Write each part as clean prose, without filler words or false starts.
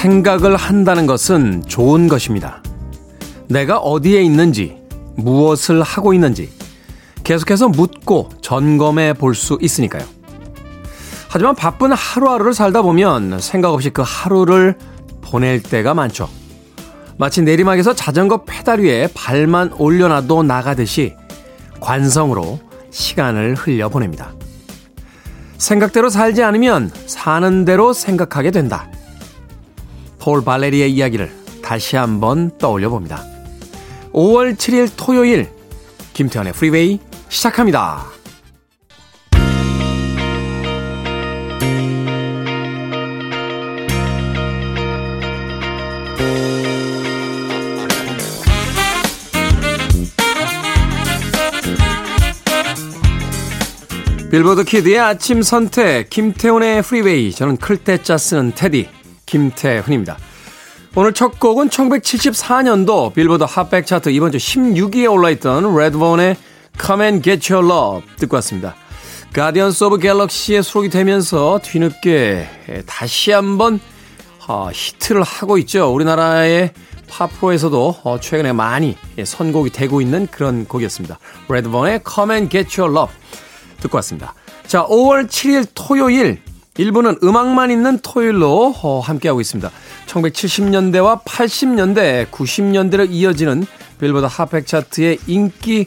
생각을 한다는 것은 좋은 것입니다. 내가 어디에 있는지, 무엇을 하고 있는지 계속해서 묻고 점검해 볼 수 있으니까요. 하지만 바쁜 하루하루를 살다 보면 생각 없이 그 하루를 보낼 때가 많죠. 마치 내리막에서 자전거 페달 위에 발만 올려놔도 나가듯이 관성으로 시간을 흘려보냅니다. 생각대로 살지 않으면 사는 대로 생각하게 된다. 폴 발레리의 이야기를 다시 한번 떠올려봅니다. 5월 7일 토요일 김태현의 프리웨이 시작합니다. 빌보드 키드의 아침 선택 김태훈의 프리웨이. 저는 클 때 짜 쓰는 테디 김태훈입니다. 오늘 첫 곡은 1974년도 빌보드 핫백 차트 이번 주 16위에 올라있던 레드본의 Come and Get Your Love 듣고 왔습니다. 가디언스 오브 갤럭시에 수록이 되면서 뒤늦게 다시 한번 히트를 하고 있죠. 우리나라의 팝프로에서도 최근에 많이 선곡이 되고 있는 그런 곡이었습니다. 레드본의 Come and Get Your Love 듣고 왔습니다. 자, 5월 7일 토요일 1부는 음악만 있는 토요일로 함께하고 있습니다. 1970년대와 80년대, 90년대로 이어지는 빌보드 핫백 차트의 인기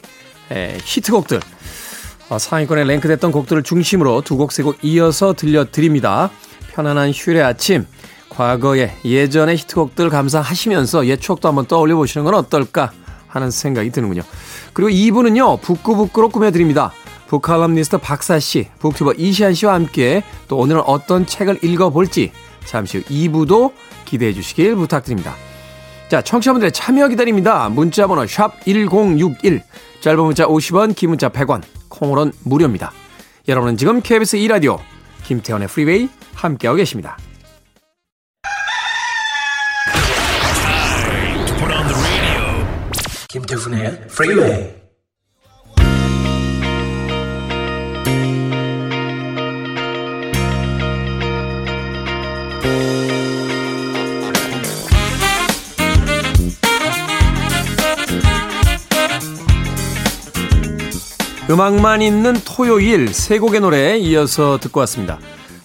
히트곡들, 상위권에 랭크됐던 곡들을 중심으로 두 곡 세 곡 이어서 들려드립니다. 편안한 휴일의 아침, 과거의 예전의 히트곡들 감상하시면서 옛 추억도 한번 떠올려보시는 건 어떨까 하는 생각이 드는군요. 그리고 2부는요, 북구북구로 꾸며드립니다. 북칼럼니스트 박사씨, 북튜버 이시안씨와 함께 또 오늘은 어떤 책을 읽어볼지 잠시 후 2부도 기대해 주시길 부탁드립니다. 자, 청취자분들의 참여 기다립니다. 문자번호 샵1061, 짧은 문자 50원, 긴 문자 100원, 콩으로는 무료입니다. 여러분은 지금 KBS 2라디오 김태원의 프리웨이 함께하고 계십니다. 김태훈의 프리웨이. 음악만 있는 토요일 세 곡의 노래에 이어서 듣고 왔습니다.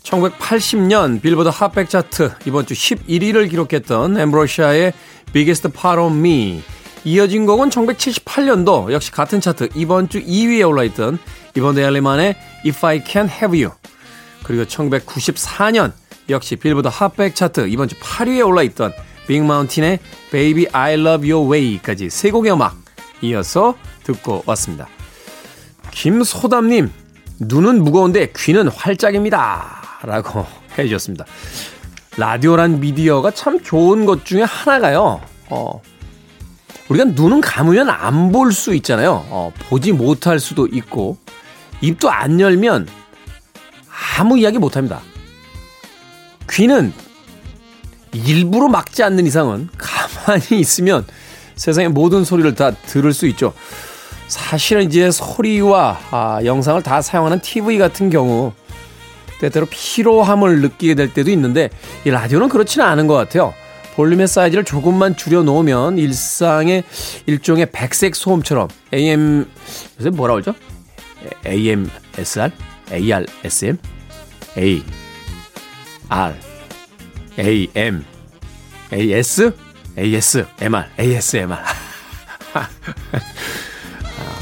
1980년 빌보드 핫백 차트 이번 주 11위를 기록했던 앰브로시아의 Biggest Part of Me, 이어진 곡은 1978년도 역시 같은 차트 이번 주 2위에 올라있던 이번 데일리만의 If I Can't Have You, 그리고 1994년 역시 빌보드 핫백 차트 이번 주 8위에 올라있던 빅마운틴의 Baby I Love Your Way까지 세 곡의 음악 이어서 듣고 왔습니다. 김소담님, 눈은 무거운데 귀는 활짝입니다 라고 해주셨습니다. 라디오란 미디어가 참 좋은 것 중에 하나가요, 우리가 눈은 감으면 안 볼 수 있잖아요. 보지 못할 수도 있고, 입도 안 열면 아무 이야기 못합니다. 귀는 일부러 막지 않는 이상은 가만히 있으면 세상의 모든 소리를 다 들을 수 있죠. 사실은 이제 소리와 영상을 다 사용하는 TV 같은 경우 때때로 피로함을 느끼게 될 때도 있는데, 이 라디오는 그렇지는 않은 것 같아요. 볼륨의 사이즈를 조금만 줄여놓으면 일상의 일종의 백색 소음처럼 AM, 요새 뭐라 그러죠? AMSR? ARSM? A, R, AM, AS? ASMR, ASMR.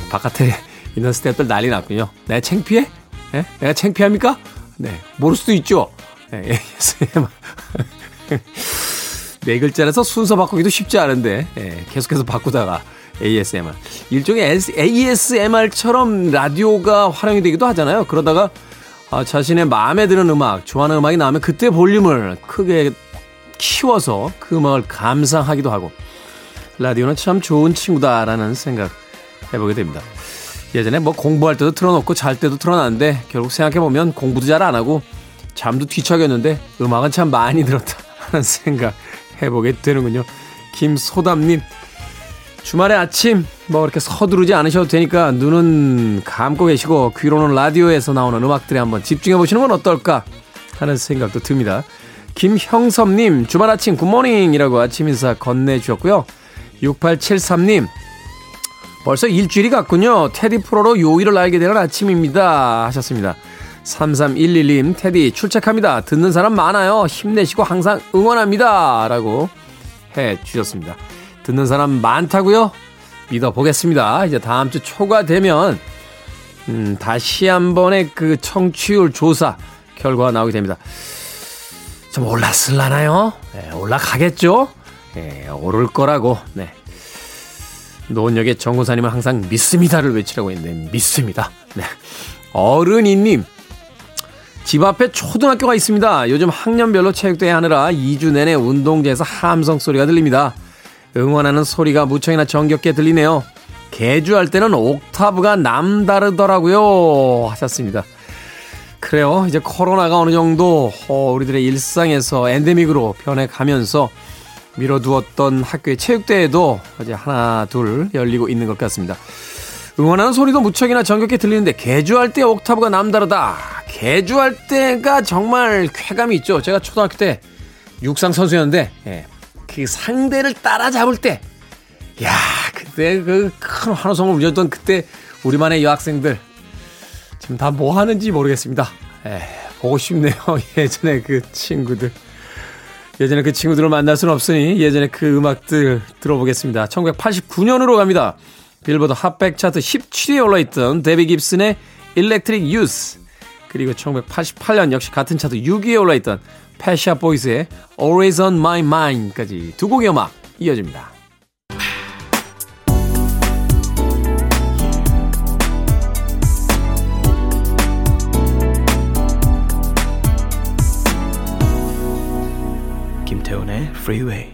바깥에 있는 스태프들 난리 났군요. 내가 창피해? 네? 내가 창피합니까? 네, 모를 수도 있죠. 네, ASMR. 네 글자라서 순서 바꾸기도 쉽지 않은데, 네, 계속해서 바꾸다가 ASMR. 일종의 ASMR처럼 라디오가 활용이 되기도 하잖아요. 그러다가 자신의 마음에 드는 음악, 좋아하는 음악이 나오면 그때 볼륨을 크게 키워서 그 음악을 감상하기도 하고, 라디오는 참 좋은 친구다라는 생각 해보게 됩니다. 예전에 뭐 공부할 때도 틀어놓고 잘 때도 틀어놨는데 결국 생각해보면 공부도 잘 안하고 잠도 뒤척였는데 음악은 참 많이 들었다 하는 생각 해보게 되는군요. 김소담님, 주말에 아침 뭐 그렇게 서두르지 않으셔도 되니까 눈은 감고 계시고 귀로는 라디오에서 나오는 음악들에 한번 집중해보시는 건 어떨까 하는 생각도 듭니다. 김형섭님 주말 아침 굿모닝이라고 아침 인사 건네주셨고요. 6873님 벌써 일주일이 갔군요. 테디 프로로 요일을 알게 되는 아침입니다 하셨습니다. 3311님 테디 출첵합니다. 듣는 사람 많아요. 힘내시고 항상 응원합니다 라고 해주셨습니다. 듣는 사람 많다고요? 믿어보겠습니다. 이제 다음 주 초가 되면 다시 한 번의 그 청취율 조사 결과가 나오게 됩니다. 좀 올랐을라나요? 네, 올라가겠죠? 네, 오를 거라고. 네. 노원역의 정고사님은 항상 믿습니다를 외치라고 했는데 믿습니다. 네. 어른이님 집 앞에 초등학교가 있습니다. 요즘 학년별로 체육대회 하느라 2주 내내 운동장에서 함성 소리가 들립니다. 응원하는 소리가 무척이나 정겹게 들리네요. 개주할 때는 옥타브가 남다르더라고요 하셨습니다. 그래요. 이제 코로나가 어느 정도 우리들의 일상에서 엔데믹으로 변해가면서 미뤄두었던 학교의 체육대회도 이제 하나 둘 열리고 있는 것 같습니다. 응원하는 소리도 무척이나 정겹게 들리는데 개주할 때 옥타브가 남다르다. 개주할 때가 정말 쾌감이 있죠. 제가 초등학교 때 육상 선수였는데 그 상대를 따라잡을 때 야 그때 그 큰 환호성을 울렸던 그때 우리만의 여학생들 지금 다 뭐 하는지 모르겠습니다. 보고 싶네요. 예전에 그 친구들. 예전에 그 친구들을 만날 수는 없으니 예전에 그 음악들 들어보겠습니다. 1989년으로 갑니다. 빌보드 핫백 차트 17위에 올라있던 데비 깁슨의 Electric Youth 그리고 1988년 역시 같은 차트 6위에 올라있던 패샤 보이스의 Always on My Mind까지 두 곡의 음악 이어집니다. 김태훈의 Freeway.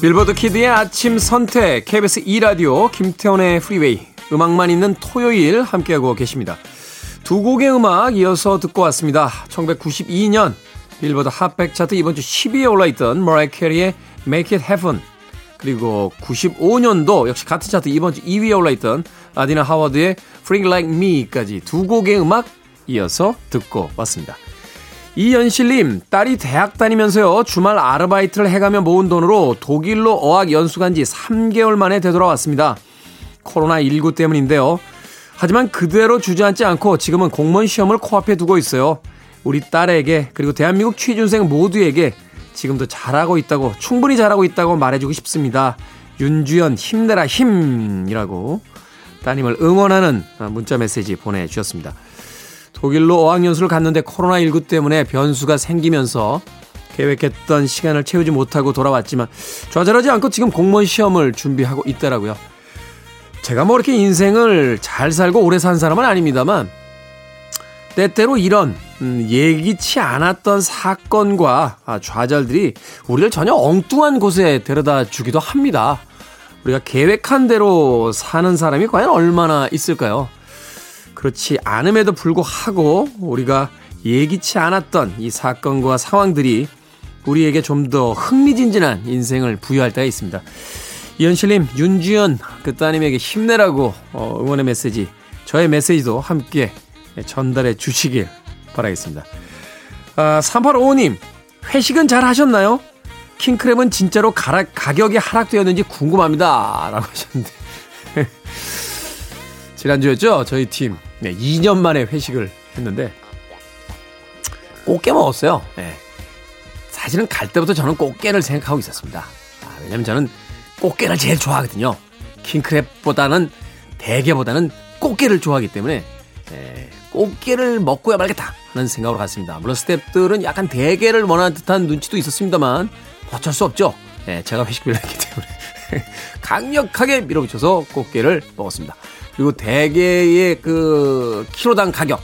빌보드 키드의 아침 선택 KBS 2라디오 김태원의 프리웨이 음악만 있는 토요일 함께하고 계십니다. 두 곡의 음악 이어서 듣고 왔습니다. 1992년 빌보드 핫백 차트 이번 주 10위에 올라있던 머라이어 캐리의 Make It Heaven 그리고 95년도 역시 같은 차트 이번 주 2위에 올라있던 아디나 하워드의 Freak Like Me까지 두 곡의 음악 이어서 듣고 왔습니다. 이연실님 딸이 대학 다니면서요 주말 아르바이트를 해가며 모은 돈으로 독일로 어학 연수 간지 3개월 만에 되돌아왔습니다. 코로나19 때문인데요. 하지만 그대로 주저앉지 않고 지금은 공무원 시험을 코앞에 두고 있어요. 우리 딸에게 그리고 대한민국 취준생 모두에게 지금도 잘하고 있다고 충분히 잘하고 있다고 말해주고 싶습니다. 윤주연 힘내라 힘이라고 따님을 응원하는 문자메시지 보내주셨습니다. 독일로 어학연수를 갔는데 코로나19 때문에 변수가 생기면서 계획했던 시간을 채우지 못하고 돌아왔지만 좌절하지 않고 지금 공무원 시험을 준비하고 있더라고요. 제가 뭐 이렇게 인생을 잘 살고 오래 산 사람은 아닙니다만 때때로 이런 예기치 않았던 사건과 좌절들이 우리를 전혀 엉뚱한 곳에 데려다 주기도 합니다. 우리가 계획한 대로 사는 사람이 과연 얼마나 있을까요? 그렇지 않음에도 불구하고 우리가 예기치 않았던 이 사건과 상황들이 우리에게 좀 더 흥미진진한 인생을 부여할 때가 있습니다. 이현실님, 윤주연 그 따님에게 힘내라고 응원의 메시지, 저의 메시지도 함께 전달해 주시길 바라겠습니다. 3855님, 회식은 잘 하셨나요? 킹크랩은 진짜로 가격이 하락되었는지 궁금합니다. 라고 하셨는데 지난주였죠? 저희 팀. 네, 2년 만에 회식을 했는데 꽃게 먹었어요. 네. 사실은 갈 때부터 저는 꽃게를 생각하고 있었습니다. 왜냐면 저는 꽃게를 제일 좋아하거든요. 킹크랩보다는 대게보다는 꽃게를 좋아하기 때문에 꽃게를 먹고야 말겠다 하는 생각으로 갔습니다. 물론 스태프들은 약간 대게를 원하는 듯한 눈치도 있었습니다만 어쩔 수 없죠. 네, 제가 회식비를 했기 때문에 강력하게 밀어붙여서 꽃게를 먹었습니다. 그리고 대게의 그 키로당 가격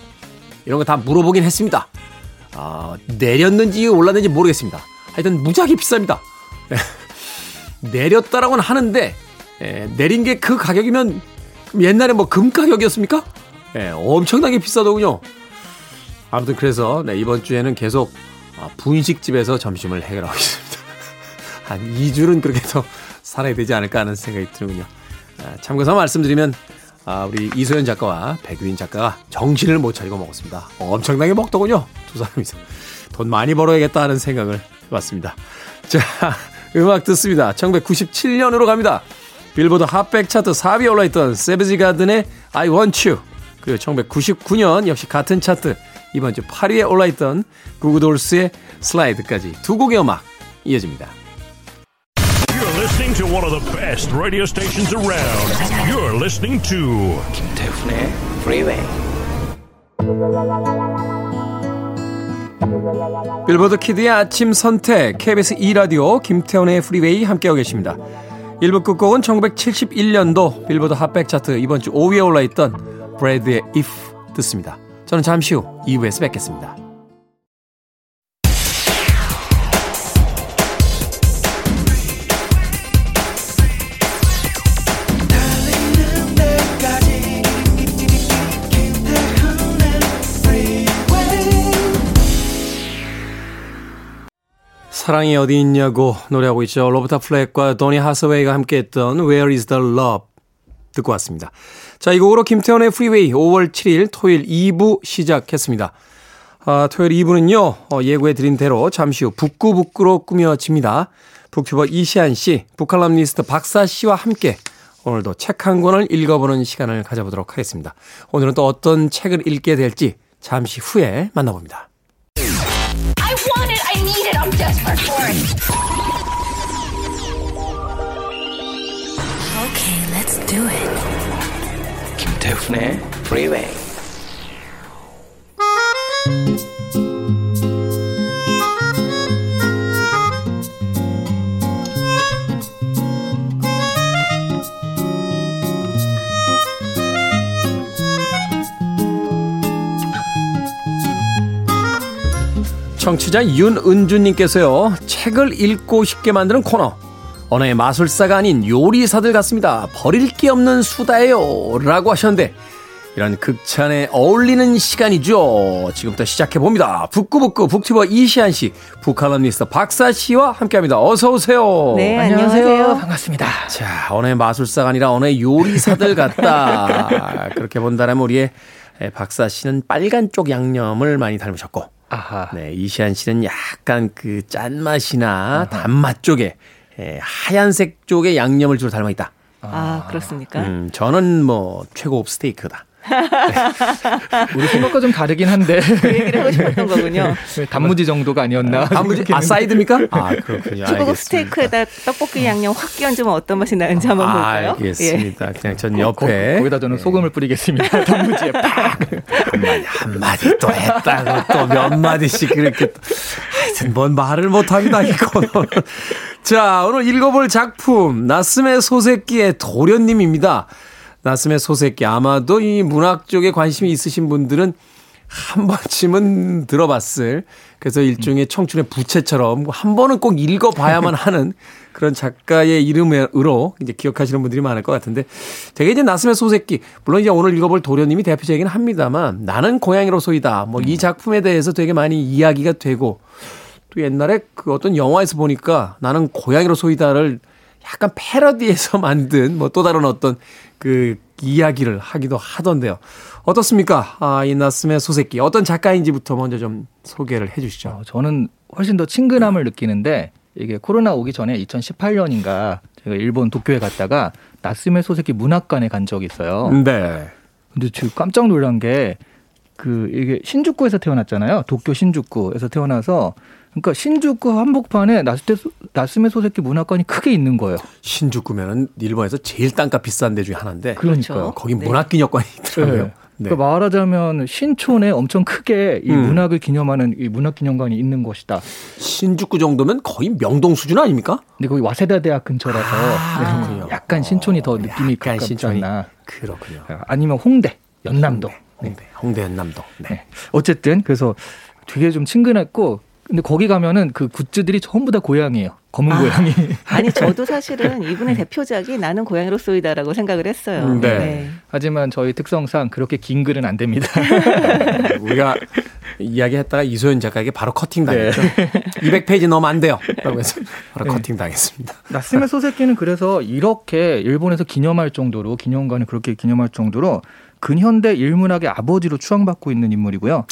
이런 거 다 물어보긴 했습니다. 내렸는지 올랐는지 모르겠습니다. 하여튼 무지하게 비쌉니다. 내렸다라고는 하는데 내린 게 그 가격이면 옛날에 뭐 금 가격이었습니까? 엄청나게 비싸더군요. 아무튼 그래서 이번 주에는 계속 분식집에서 점심을 해결하고 있습니다. 한 2주는 그렇게 해서 살아야 되지 않을까 하는 생각이 드는군요. 참고서 말씀드리면 우리 이소연 작가와 백유인 작가가 정신을 못 차리고 먹었습니다. 엄청나게 먹더군요. 두 사람이서. 돈 많이 벌어야겠다 하는 생각을 해봤습니다. 자, 음악 듣습니다. 1997년으로 갑니다. 빌보드 핫백 차트 4위에 올라있던 세비지 가든의 I Want You, 그리고 1999년 역시 같은 차트 이번 주 8위에 올라있던 구구돌스의 슬라이드까지 두 곡의 음악 이어집니다. You're listening to one of the best radio stations around. You're listening to 김태훈의 Freeway. 빌보드 키드의 아침 선택 KBS 2라디오 김태훈의 Freeway 함께하고 계십니다. 1부 끝곡은 1971년도 빌보드 핫백 차트 이번 주 5위에 올라있던 브래드의 If 듣습니다. 저는 잠시 후 2부에서 뵙겠습니다. 사랑이 어디 있냐고 노래하고 있죠. 로버타 플렉과 도니 하서웨이가 함께했던 Where is the Love 듣고 왔습니다. 자, 이 곡으로 김태원의 프리웨이 5월 7일 토요일 2부 시작했습니다. 토요일 2부는요. 예고해드린 대로 잠시 후 북구북구로 꾸며집니다. 북튜버 이시안 씨, 북칼럼니스트 박사 씨와 함께 오늘도 책 한 권을 읽어보는 시간을 가져보도록 하겠습니다. 오늘은 또 어떤 책을 읽게 될지 잠시 후에 만나봅니다. I need it. I'm desperate for it. Okay, let's do it. 김태훈의 Freeway. 청취자 윤은주님께서요. 책을 읽고 싶게 만드는 코너. 언어의 마술사가 아닌 요리사들 같습니다. 버릴 게 없는 수다예요. 라고 하셨는데 이런 극찬에 어울리는 시간이죠. 지금부터 시작해봅니다. 북구북구 북튜버 이시안 씨, 북칼럼니스트 박사 씨와 함께합니다. 어서 오세요. 네, 안녕하세요. 반갑습니다. 자, 언어의 마술사가 아니라 언어의 요리사들 같다. 그렇게 본다면 우리의 박사 씨는 빨간 쪽 양념을 많이 닮으셨고, 아하. 네, 이시안 씨는 약간 그 짠맛이나 단맛 쪽에 하얀색 쪽에 양념을 주로 닮아 있다. 아, 그렇습니까? 저는 뭐 최고급 스테이크다. 우리 생각과 좀 다르긴 한데. 그 얘기를 하고 싶었던 거군요. 단무지 정도가 아니었나? 단무지? 아, 사이드입니까? 아, 그렇군요. 중국 스테이크에다 떡볶이 양념 확 끼얹으면 어떤 맛이 나는지 한번 볼까요? 알겠습니다. 예. 그냥 전 옆에. 거기다 저는 소금을 뿌리겠습니다. 단무지에 팍! 한마디 또 했다고 또 몇 마디씩 그렇게. 하여튼 뭔 말을 못합니다, 이거는. 자, 오늘 읽어볼 작품. 나스메 소세키의 도련님입니다. 나스메 소세키, 아마도 이 문학 쪽에 관심이 있으신 분들은 한 번쯤은 들어봤을, 그래서 일종의 청춘의 부채처럼 한 번은 꼭 읽어봐야만 하는 그런 작가의 이름으로 이제 기억하시는 분들이 많을 것 같은데, 되게 이제 나스메 소세키, 물론 이제 오늘 읽어볼 도련님이 대표적이긴 합니다만, 나는 고양이로소이다, 뭐 이 작품에 대해서 되게 많이 이야기가 되고, 또 옛날에 그 어떤 영화에서 보니까 나는 고양이로소이다를 약간 패러디해서 만든 뭐 또 다른 어떤 그 이야기를 하기도 하던데요. 어떻습니까? 아, 이 나스메 소세키 어떤 작가인지부터 먼저 좀 소개를 해 주시죠. 저는 훨씬 더 친근함을 느끼는데, 이게 코로나 오기 전에 2018년인가 제가 일본 도쿄에 갔다가 나스메 소세키 문학관에 간 적이 있어요. 네. 근데 지금 깜짝 놀란 게, 그 이게 신주쿠에서 태어났잖아요. 도쿄 신주쿠에서 태어나서, 그러니까 신주쿠 한복판에 나스메 소세키 문학관이 크게 있는 거예요. 신주쿠면은 일본에서 제일 땅값 비싼 데 중에 하나인데, 그러니까요. 거기 문학기념관이 있더라고요. 네. 네. 그러니까 말하자면 신촌에 엄청 크게 이 문학을 기념하는 이 문학기념관이 있는 것이다. 신주쿠 정도면 거의 명동 수준 아닙니까? 근데 거기 와세다 대학 근처라서, 아, 네. 그렇군요. 약간 신촌이 더 느낌이 가깝지 않나. 그렇군요. 아니면 홍대, 연남동. 홍대 연남동. 네. 네. 어쨌든 그래서 되게 좀 친근했고, 근데 거기 가면은 그 굿즈들이 전부 다 고양이에요. 검은 고양이. 아니, 저도 사실은 이분의 대표작이 나는 고양이로 쏘이다라고 생각을 했어요. 네. 네. 하지만 저희 특성상 그렇게 긴 글은 안 됩니다. 우리가 이야기했다가 이소연 작가에게 바로 커팅당했죠. 네. 200페이지 넘으면 안 돼요 라고 해서 바로 네. 커팅당했습니다. 나츠메 소세키는 그래서 이렇게 일본에서 기념할 정도로, 기념관에 그렇게 기념할 정도로 근현대 일문학의 아버지로 추앙받고 있는 인물이고요.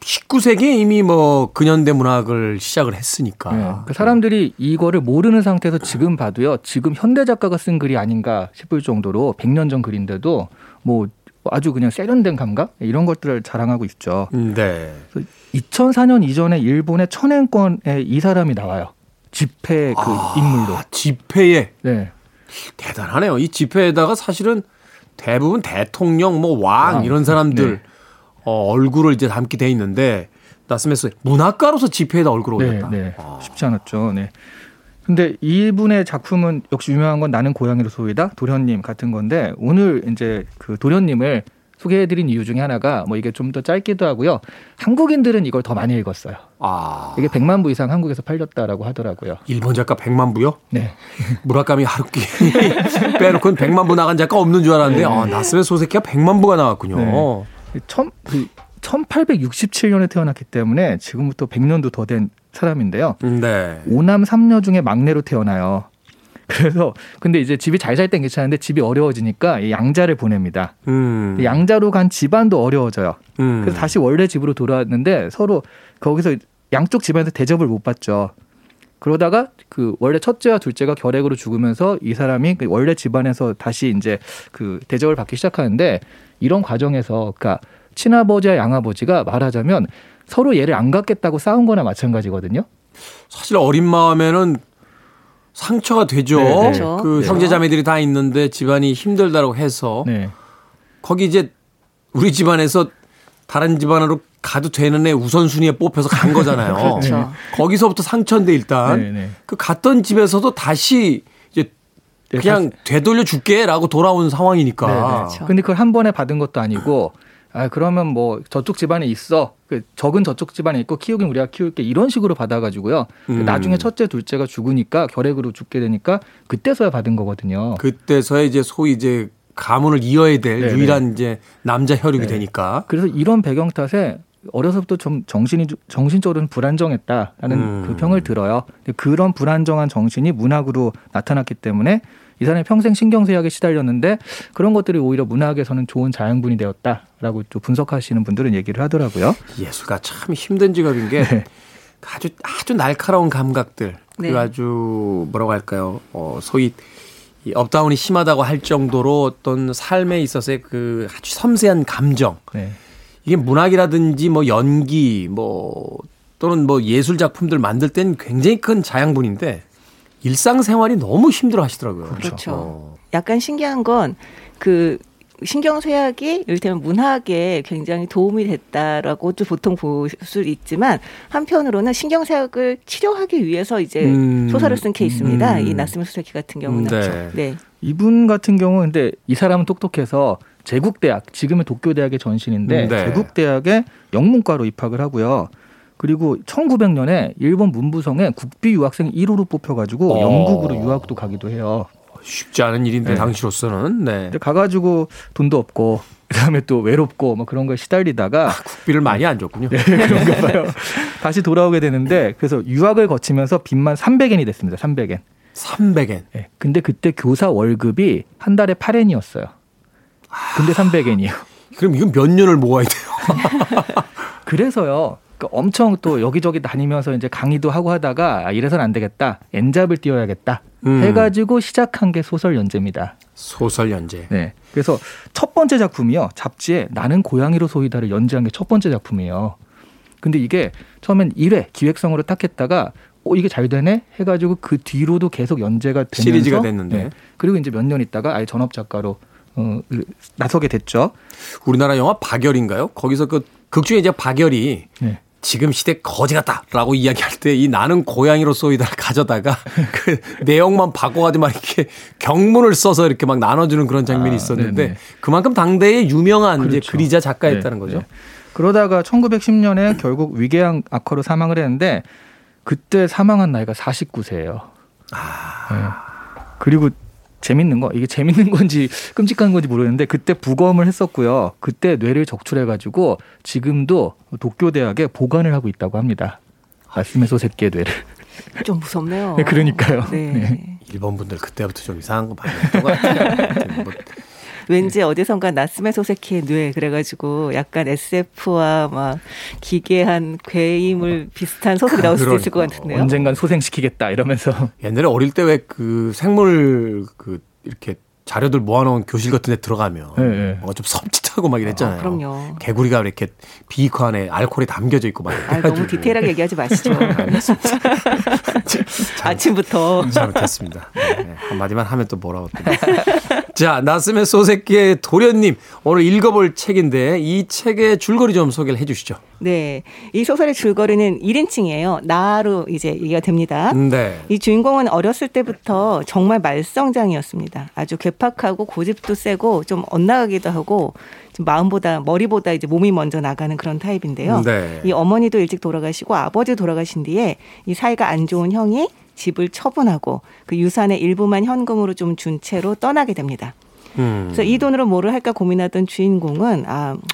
19세기에 이미 뭐 근현대 문학을 시작을 했으니까. 네. 그러니까 사람들이 이거를 모르는 상태에서 지금 봐도요, 지금 현대 작가가 쓴 글이 아닌가 싶을 정도로 100년 전 글인데도 뭐 아주 그냥 세련된 감각 이런 것들을 자랑하고 있죠. 네. 2004년 이전에 일본의 천행권에 이 사람이 나와요. 지폐 그 인물로. 지폐에. 네. 대단하네요. 이 지폐에다가 사실은 대부분 대통령, 뭐 왕 이런 사람들 네. 얼굴을 이제 담게 돼 있는데 나스메스 문학가로서 지폐에다 얼굴을 네, 올렸다. 네. 쉽지 않았죠. 네. 근데 이분의 작품은 역시 유명한 건 나는 고양이로 소이다, 도련님 같은 건데, 오늘 이제 그 도련님을 소개해드린 이유 중에 하나가 뭐 이게 좀 더 짧기도 하고요. 한국인들은 이걸 더 많이 읽었어요. 이게 100만 부 이상 한국에서 팔렸다라고 하더라고요. 일본 작가 100만 부요? 네. 무라카미 하루키 빼놓고는 100만 부 나간 작가 없는 줄 알았는데 네. 나스메 소세키가 100만 부가 나왔군요. 네. 1867년에 태어났기 때문에 지금부터 100년도 더 된 사람인데요. 네. 5남 3녀 중에 막내로 태어나요. 그래서 근데 이제 집이 잘 살 땐 괜찮은데 집이 어려워지니까 양자를 보냅니다. 양자로 간 집안도 어려워져요. 그래서 다시 원래 집으로 돌아왔는데 서로 거기서 양쪽 집안에서 대접을 못 받죠. 그러다가 그 원래 첫째와 둘째가 결핵으로 죽으면서 이 사람이 원래 집안에서 다시 이제 그 대접을 받기 시작하는데, 이런 과정에서 그러니까 친아버지와 양아버지가 말하자면 서로 얘를 안 갖겠다고 싸운 거나 마찬가지거든요. 사실 어린 마음에는 상처가 되죠. 네네. 그 네. 형제자매들이 다 있는데 집안이 힘들다고 해서 네. 거기 이제 우리 집안에서 다른 집안으로 가도 되는 애 우선순위에 뽑혀서 간 거잖아요. 그렇죠. 거기서부터 상처인데 일단 네네. 그 갔던 집에서도 다시 이제 그냥 되돌려 줄게라고 돌아온 상황이니까. 그런데 그렇죠. 그걸 한 번에 받은 것도 아니고 그러면 뭐 저쪽 집안에 있어, 적은 저쪽 집안에 있고 키우긴 우리가 키울게, 이런 식으로 받아가지고요. 나중에 첫째 둘째가 죽으니까 결핵으로 죽게 되니까 그때서야 받은 거거든요. 그때서야 이제 소위 이제 가문을 이어야 될 네네. 유일한 이제 남자 혈육이 네네. 되니까. 그래서 이런 배경 탓에 어려서부터 좀 정신적으로는 불안정했다라는 그 평을 들어요. 그런 불안정한 정신이 문학으로 나타났기 때문에 이 사람이 평생 신경쇠약에 시달렸는데 그런 것들이 오히려 문학에서는 좋은 자양분이 되었다라고 또 분석하시는 분들은 얘기를 하더라고요. 예술가 참 힘든 직업인 게 네. 아주 날카로운 감각들 그리고 네. 아주 뭐라고 할까요? 소위 업다운이 심하다고 할 정도로 어떤 삶에 있어서의 그 아주 섬세한 감정. 네. 이게 문학이라든지 뭐 연기 뭐 또는 뭐 예술 작품들 만들 땐 굉장히 큰 자양분인데 일상생활이 너무 힘들어 하시더라고요. 그렇죠. 약간 신기한 건 그 신경쇠약이 이를테면 문학에 굉장히 도움이 됐다라고 보통 볼 수 있지만, 한편으로는 신경쇠약을 치료하기 위해서 이제 소설을 쓴 케이스입니다. 이 나스메 소세키 같은 경우는. 네. 네. 이분 같은 경우는 근데 이 사람은 똑똑해서 제국대학, 지금의 도쿄대학의 전신인데 네. 제국대학의 영문과로 입학을 하고요. 그리고 1900년에 일본 문부성에 국비 유학생 1호로 뽑혀가지고 영국으로 유학도 가기도 해요. 쉽지 않은 일인데 네. 당시로서는. 네. 근데 가가지고 돈도 없고 그다음에 또 외롭고 뭐 그런 거에 시달리다가 국비를 많이 안 줬군요. 네, 그런가 봐요. 다시 돌아오게 되는데 그래서 유학을 거치면서 빚만 300엔이 됐습니다. 300엔. 네. 근데 그때 교사 월급이 한 달에 8엔이었어요. 근데 300엔이요. 그럼 이건 몇 년을 모아야 돼요? 그래서요. 그러니까 엄청 또 여기저기 다니면서 이제 강의도 하고 하다가 이래선 안 되겠다, 엔잡을 띄워야겠다 해가지고 시작한 게 소설 연재입니다. 소설 연재. 네. 그래서 첫 번째 작품이요, 잡지에 나는 고양이로 소이다를 연재한 게 첫 번째 작품이에요. 근데 이게 처음엔 1회 기획성으로 딱 했다가 이게 잘 되네 해가지고 그 뒤로도 계속 연재가 되면서 시리즈가 됐는데 네. 그리고 이제 몇 년 있다가 아예 전업 작가로 나서게 됐죠. 우리나라 영화 박열인가요? 거기서 그 극중에 이제 박열이 네. 지금 시대 거지 같다라고 이야기할 때 이 나는 고양이로 쏘이다를 가져다가 그 내용만 바꿔가지고 막 이렇게 경문을 써서 이렇게 막 나눠주는 그런 장면이 있었는데 네네. 그만큼 당대의 유명한 그렇죠. 이제 그리자 작가였다는 네, 거죠. 네. 그러다가 1910년에 결국 위궤양 악화로 사망을 했는데 그때 사망한 나이가 49세예요. 네. 그리고 재밌는 거, 이게 재밌는 건지 끔찍한 건지 모르겠는데 그때 부검을 했었고요. 그때 뇌를 적출해가지고 지금도 도쿄대학에 보관을 하고 있다고 합니다. 나츠메 소세키의 뇌를. 좀 무섭네요. 네, 그러니까요. 네. 네. 일본 분들 그때부터 좀 이상한 거 많이 했던 것 같아요. 왠지 어디선가 나츠메 소세키의 뇌 그래가지고 약간 SF와 막 기괴한 괴물 비슷한 소설이 나올 수도 있을 것 같은데요. 언젠간 소생시키겠다 이러면서. 옛날에 어릴 때 왜 그 생물 그 이렇게 자료들 모아놓은 교실 같은 데 들어가면 네. 좀 섬찟하고 막 이랬잖아요. 아, 그럼요. 개구리가 이렇게 비이코 안에 알코올이 담겨져 있고 막. 아, 너무 디테일하게 얘기하지 마시죠. 아침부터. 잘못했습니다. 네, 한마디만 하면 또 뭐라고. 자, 나츠메 소세키의 도련님. 오늘 읽어볼 책인데 이 책의 줄거리 좀 소개를 해 주시죠. 네. 이 소설의 줄거리는 1인칭이에요. 나로 이제 얘기가 됩니다. 네. 이 주인공은 어렸을 때부터 정말 말썽장이었습니다. 아주 괴팍하고 고집도 세고 좀 엇나가기도 하고 마음보다 머리보다 이제 몸이 먼저 나가는 그런 타입인데요. 네. 이 어머니도 일찍 돌아가시고 아버지 돌아가신 뒤에 이 사이가 안 좋은 형이 집을 처분하고 그 유산의 일부만 현금으로 좀 준 채로 떠나게 됩니다. 그래서 이 돈으로 뭐를 할까 고민하던 주인공은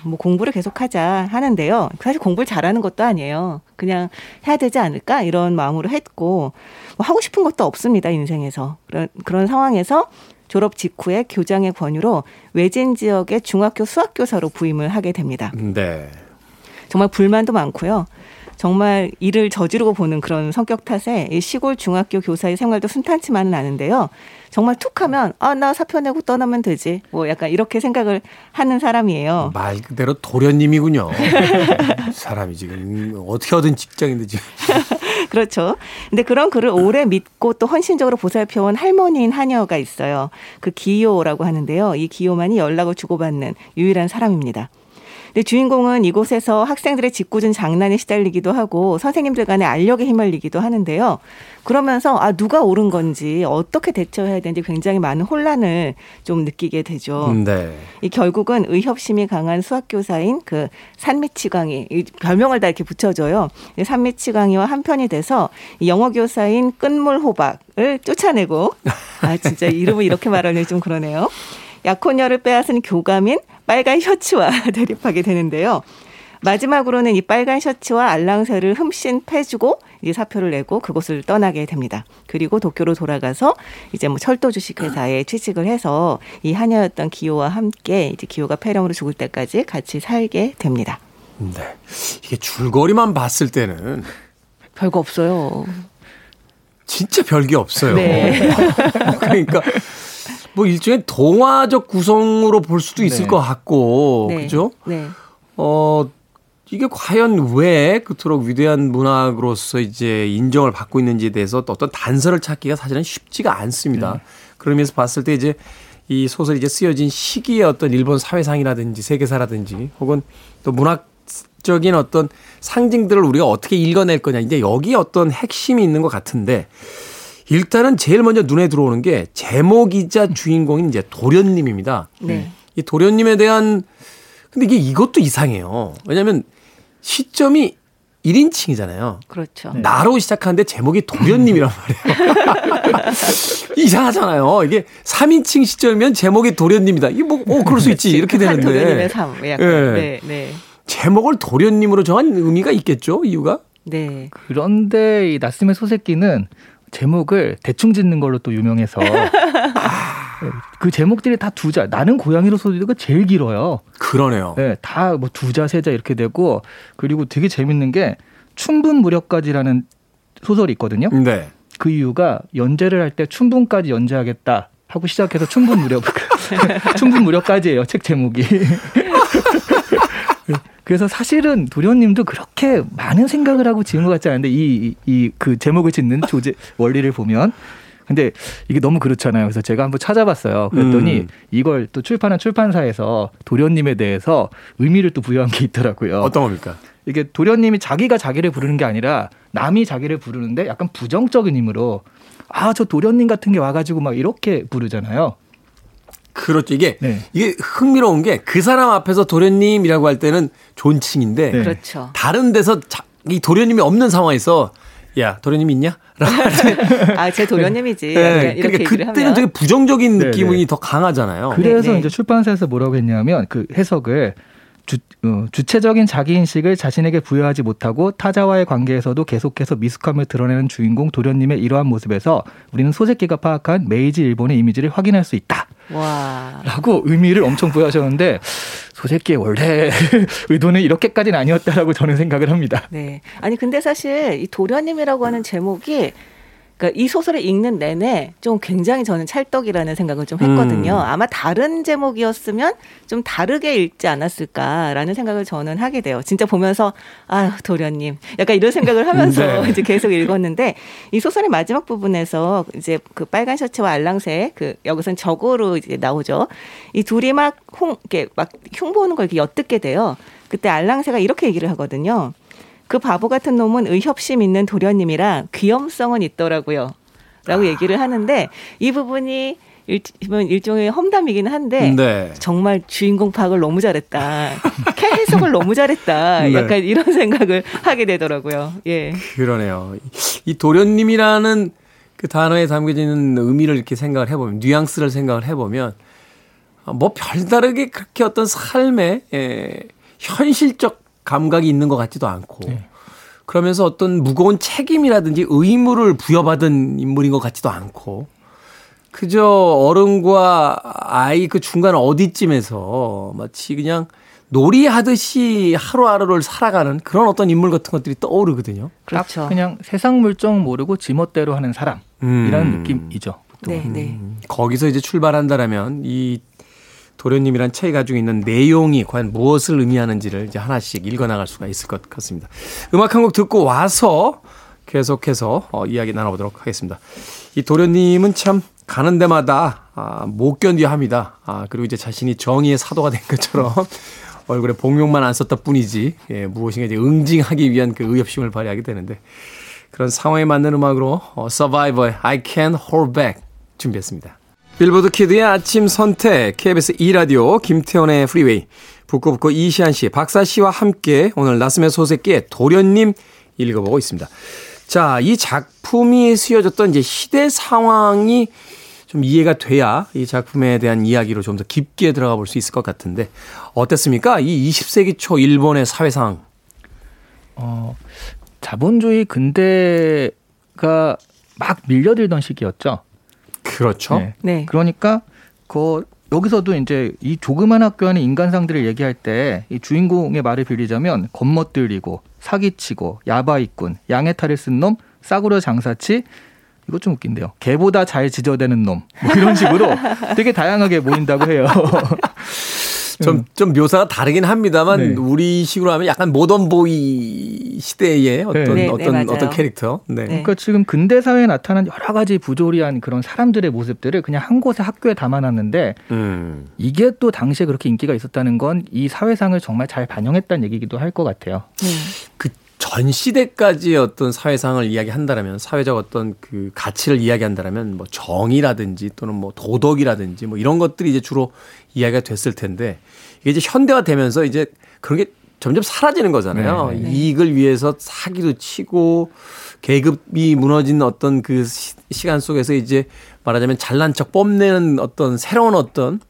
뭐 공부를 계속하자 하는데요. 사실 공부를 잘하는 것도 아니에요. 그냥 해야 되지 않을까 이런 마음으로 했고 뭐 하고 싶은 것도 없습니다. 인생에서. 그런 상황에서 졸업 직후에 교장의 권유로 외진 지역의 중학교 수학교사로 부임을 하게 됩니다. 네. 정말 불만도 많고요. 정말 일을 저지르고 보는 그런 성격 탓에 이 시골 중학교 교사의 생활도 순탄치만은 않은데요. 정말 툭하면 나 사표 내고 떠나면 되지. 뭐 약간 이렇게 생각을 하는 사람이에요. 말 그대로 도련님이군요. 사람이 지금 어떻게 얻은 직장인데 지금. 그렇죠. 근데 그런 그를 오래 믿고 또 헌신적으로 보살펴온 할머니인 하녀가 있어요. 그 기요라고 하는데요. 이 기요만이 연락을 주고받는 유일한 사람입니다. 근데 주인공은 이곳에서 학생들의 짓궂은 장난에 시달리기도 하고 선생님들 간의 알력에 휘말리기도 하는데요. 그러면서 누가 옳은 건지 어떻게 대처해야 되는지 굉장히 많은 혼란을 좀 느끼게 되죠. 네. 이 결국은 의협심이 강한 수학교사인 그 산미치광이 별명을 다 이렇게 붙여줘요. 산미치광이와 한편이 돼서 이 영어교사인 끈물호박을 쫓아내고 진짜 이름을 이렇게 말하려니 좀 그러네요. 약혼녀를 빼앗은 교감인 빨간 셔츠와 대립하게 되는데요. 마지막으로는 이 빨간 셔츠와 알랑새를 흠씬 패주고 이제 사표를 내고 그곳을 떠나게 됩니다. 그리고 도쿄로 돌아가서 이제 뭐 철도 주식회사에 취직을 해서 이 하녀였던 기요와 함께 이제 기요가 폐렴으로 죽을 때까지 같이 살게 됩니다. 네, 이게 줄거리만 봤을 때는 별거 없어요. 진짜 별게 없어요. 네. 그러니까. 뭐 일종의 동화적 구성으로 볼 수도 있을 네. 것 같고 네. 그죠? 네. 이게 과연 왜 그토록 위대한 문학으로서 이제 인정을 받고 있는지에 대해서 또 어떤 단서를 찾기가 사실은 쉽지가 않습니다. 그러면서 봤을 때 이제 이 소설이 이제 쓰여진 시기의 어떤 일본 사회상이라든지 세계사라든지 혹은 또 문학적인 어떤 상징들을 우리가 어떻게 읽어낼 거냐 이제 여기에 어떤 핵심이 있는 것 같은데. 일단은 제일 먼저 눈에 들어오는 게 제목이자 주인공인 이제 도련님입니다. 네. 이 도련님에 대한 근데 이게 이것도 이상해요. 왜냐하면 시점이 1인칭이잖아요. 그렇죠. 나로 시작하는데 제목이 도련님이란 말이에요. 이상하잖아요. 이게 3인칭 시점이면 제목이 도련님이다. 이게 뭐 그럴 수 있지 이렇게 되는데. 도련님의 삶 약간. 네. 네, 네. 제목을 도련님으로 정한 의미가 있겠죠. 이유가. 네. 그런데 이 나츠메 소세키는 제목을 대충 짓는 걸로 또 유명해서 그 제목들이 다 두자. 나는 고양이로 소리가 제일 길어요. 그러네요. 네, 다 뭐 두자 세자 이렇게 되고 그리고 되게 재밌는 게 춘분 무렵까지라는 소설이 있거든요. 네. 그 이유가 연재를 할 때 춘분까지 연재하겠다 하고 시작해서 춘분 무렵 춘분 무렵까지예요. 책 제목이. 그래서 사실은 도련님도 그렇게 많은 생각을 하고 지은 것 같지 않은데 그 제목을 짓는 조제 원리를 보면 근데 이게 너무 그렇잖아요. 그래서 제가 한번 찾아봤어요. 그랬더니 이걸 또 출판한 출판사에서 도련님에 대해서 의미를 또 부여한 게 있더라고요. 어떤 겁니까? 이게 도련님이 자기가 자기를 부르는 게 아니라 남이 자기를 부르는데 약간 부정적인 힘으로 저 도련님 같은 게 와가지고 막 이렇게 부르잖아요. 그렇죠. 이게 흥미로운 게 그 사람 앞에서 도련님이라고 할 때는 존칭인데 네. 그렇죠. 다른 데서 이 도련님이 없는 상황에서 야 도련님 있냐? 아, 제 도련님이지. 네. 이렇게 그러니까 그때는 하면. 되게 부정적인 느낌이 네네. 더 강하잖아요. 그래서 네네. 이제 출판사에서 뭐라고 했냐면 그 해석을 주체적인 자기인식을 자신에게 부여하지 못하고 타자와의 관계에서도 계속해서 미숙함을 드러내는 주인공 도련님의 이러한 모습에서 우리는 소세키가 파악한 메이지 일본의 이미지를 확인할 수 있다. 와. 라고 의미를 엄청 부여하셨는데 소세키의 원래 의도는 이렇게까지는 아니었다라고 저는 생각을 합니다. 네. 아니 근데 사실 이 도련님이라고 하는 제목이 그러니까 이 소설을 읽는 내내 좀 굉장히 저는 찰떡이라는 생각을 좀 했거든요. 아마 다른 제목이었으면 좀 다르게 읽지 않았을까라는 생각을 저는 하게 돼요. 진짜 보면서 아 도련님 약간 이런 생각을 하면서 네. 이제 계속 읽었는데 이 소설의 마지막 부분에서 이제 그 빨간 셔츠와 알랑새 그 여기서는 적으로 이제 나오죠. 이 둘이 막 이렇게 막 흉보는 걸 이렇게 엿듣게 돼요. 그때 알랑새가 이렇게 얘기를 하거든요. 그 바보 같은 놈은 의협심 있는 도련님이라 귀염성은 있더라고요. 라고 얘기를 하는데 이 부분이 일종의 험담이긴 한데 네. 정말 주인공 파악을 너무 잘했다. 해석을 너무 잘했다. 네. 약간 이런 생각을 하게 되더라고요. 예. 그러네요. 이 도련님이라는 그 단어에 담겨지는 의미를 이렇게 생각을 해보면 뉘앙스를 생각을 해보면 뭐 별다르게 그렇게 어떤 삶의 현실적 감각이 있는 것 같지도 않고 네. 그러면서 어떤 무거운 책임이라든지 의무를 부여받은 인물인 것 같지도 않고 그저 어른과 아이 그 중간 어디쯤에서 마치 그냥 놀이하듯이 하루하루를 살아가는 그런 어떤 인물 같은 것들이 떠오르거든요. 그렇죠. 그냥 세상 물정 모르고 지멋대로 하는 사람이라는 느낌이죠. 네, 네. 거기서 이제 출발한다라면 이 도련님이란 책이 가지고 있는 내용이 과연 무엇을 의미하는지를 이제 하나씩 읽어나갈 수가 있을 것 같습니다. 음악 한 곡 듣고 와서 계속해서 이야기 나눠보도록 하겠습니다. 이 도련님은 참 가는 데마다 못 견뎌 합니다. 그리고 이제 자신이 정의의 사도가 된 것처럼 얼굴에 복용만 안 썼다 뿐이지 예, 무엇인가 이제 응징하기 위한 그 의협심을 발휘하게 되는데 그런 상황에 맞는 음악으로 서바이버의 I Can't Hold Back 준비했습니다. 빌보드 키드의 아침 선택, KBS 2라디오, 김태원의 프리웨이, 북구북구 이시안 씨, 박사 씨와 함께 오늘 나스메 소세끼의 도련님 읽어보고 있습니다. 자, 이 작품이 쓰여졌던 이제 시대 상황이 좀 이해가 돼야 이 작품에 대한 이야기로 좀 더 깊게 들어가 볼 수 있을 것 같은데, 어땠습니까? 이 20세기 초 일본의 사회 상황. 자본주의 근대가 막 밀려들던 시기였죠. 그렇죠. 네. 네. 그러니까 여기서도 이제 이 조그만 학교하는 인간상들을 얘기할 때 이 주인공의 말을 빌리자면 겁먹들이고 사기치고 야바이꾼, 양의 탈을 쓴 놈, 싸구려 장사치, 이것 좀 웃긴데요. 개보다 잘 지저대는 놈, 뭐 이런 식으로 되게 다양하게 모인다고 해요. 좀 묘사가 다르긴 합니다만 네. 우리 식으로 하면 약간 모던보이 시대의 어떤 캐릭터. 네. 그러니까 지금 근대 사회에 나타난 여러 가지 부조리한 그런 사람들의 모습들을 그냥 한 곳에 학교에 담아놨는데 이게 또 당시에 그렇게 인기가 있었다는 건 이 사회상을 정말 잘 반영했다는 얘기기도 할 것 같아요. 그 전 시대까지의 어떤 사회상을 이야기한다라면 사회적 어떤 그 가치를 이야기한다라면 뭐 정의라든지 또는 뭐 도덕이라든지 뭐 이런 것들이 이제 주로 이야기가 됐을 텐데 이게 이제 현대화되면서 이제 그런 게 점점 사라지는 거잖아요. 네네. 이익을 위해서 사기도 치고 계급이 무너진 어떤 그 시간 속에서 이제 말하자면 잘난 척 뽐내는 어떤 새로운 어떤